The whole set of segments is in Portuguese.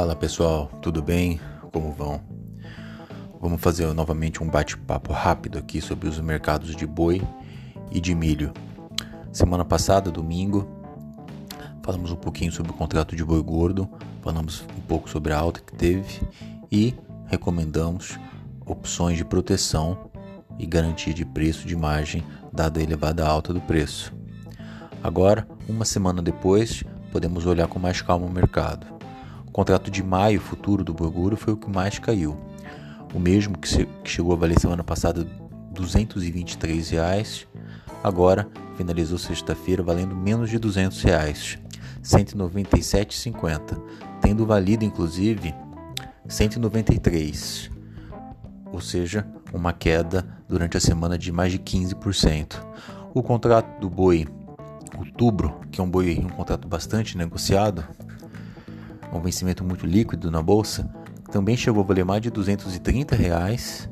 Fala pessoal, tudo bem? Como vão? Vamos fazer novamente um bate-papo rápido aqui sobre os mercados de boi e de milho. Semana passada, domingo, falamos um pouquinho sobre o contrato de boi gordo, falamos um pouco sobre a alta que teve e recomendamos opções de proteção e garantia de preço de margem dada a elevada alta do preço. Agora, uma semana depois, podemos olhar com mais calma o mercado. O contrato de maio futuro do boi gordo foi o que mais caiu. O mesmo que chegou a valer semana passada R$ 223,00, agora finalizou sexta-feira valendo menos de R$ 200,00, R$ 197,50, tendo valido inclusive R$ 193,00, ou seja, uma queda durante a semana de mais de 15%. O contrato do boi outubro, que é um boi, um contrato bastante negociado, um vencimento muito líquido na bolsa, também chegou a valer mais de R$ 230,00,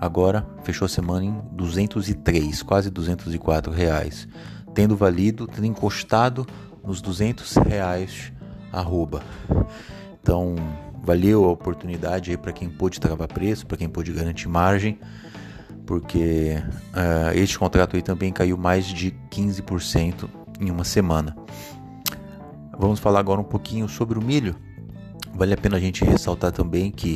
agora fechou a semana em R$ 203, quase R$ 204,00, tendo encostado nos R$ 200,00 arroba. Então, valeu a oportunidade aí para quem pôde travar preço, para quem pôde garantir margem, porque este contrato aí também caiu mais de 15% em uma semana. Vamos falar agora um pouquinho sobre o milho. Vale a pena a gente ressaltar também que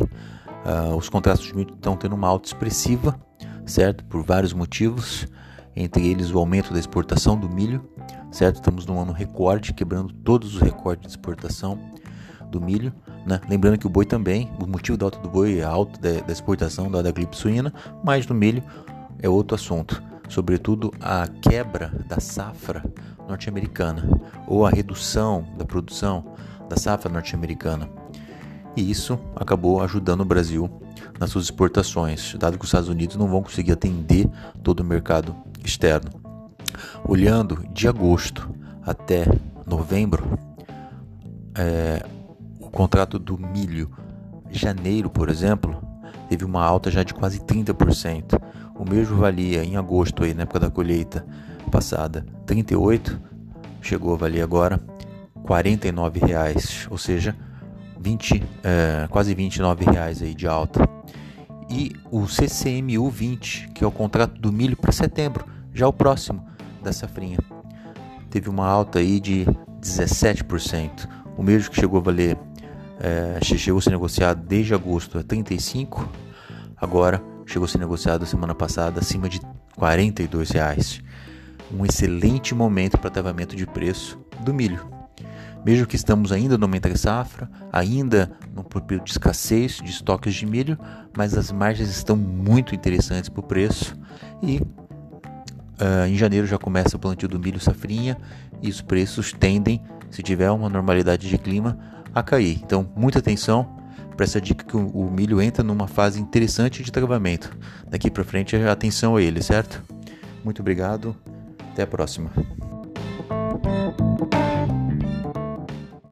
os contratos de milho estão tendo uma alta expressiva, certo? Por vários motivos, entre eles o aumento da exportação do milho, certo? Estamos num ano recorde, quebrando todos os recordes de exportação do milho, né? Lembrando que o boi também, o motivo da alta do boi é a alta da exportação da gripe suína, mas do milho é outro assunto. Sobretudo a quebra da safra norte-americana ou a redução da produção da safra norte-americana. E isso acabou ajudando o Brasil nas suas exportações, dado que os Estados Unidos não vão conseguir atender todo o mercado externo. Olhando de agosto até novembro, o contrato do milho janeiro, por exemplo, teve uma alta já de quase 30%. O mesmo valia em agosto, aí, na época da colheita passada, R$ 38,00, chegou a valer agora R$ 49,00, ou seja, quase R$ 29,00 aí de alta. E o CCMU20, que é o contrato do milho para setembro, já o próximo da safrinha, teve uma alta aí de 17%, o mesmo que chegou a valer, chegou a ser negociado desde agosto a R$ 35,00, agora chegou a ser negociado semana passada acima de R$ 42,00. Um excelente momento para travamento de preço do milho. Mesmo que estamos ainda numa entre-safra, ainda no período de escassez de estoques de milho, mas as margens estão muito interessantes para o preço e em janeiro já começa o plantio do milho safrinha e os preços tendem, se tiver uma normalidade de clima, a cair. Então, muita atenção para essa dica que o milho entra numa fase interessante de travamento. Daqui para frente, atenção a ele, certo? Muito obrigado, até a próxima.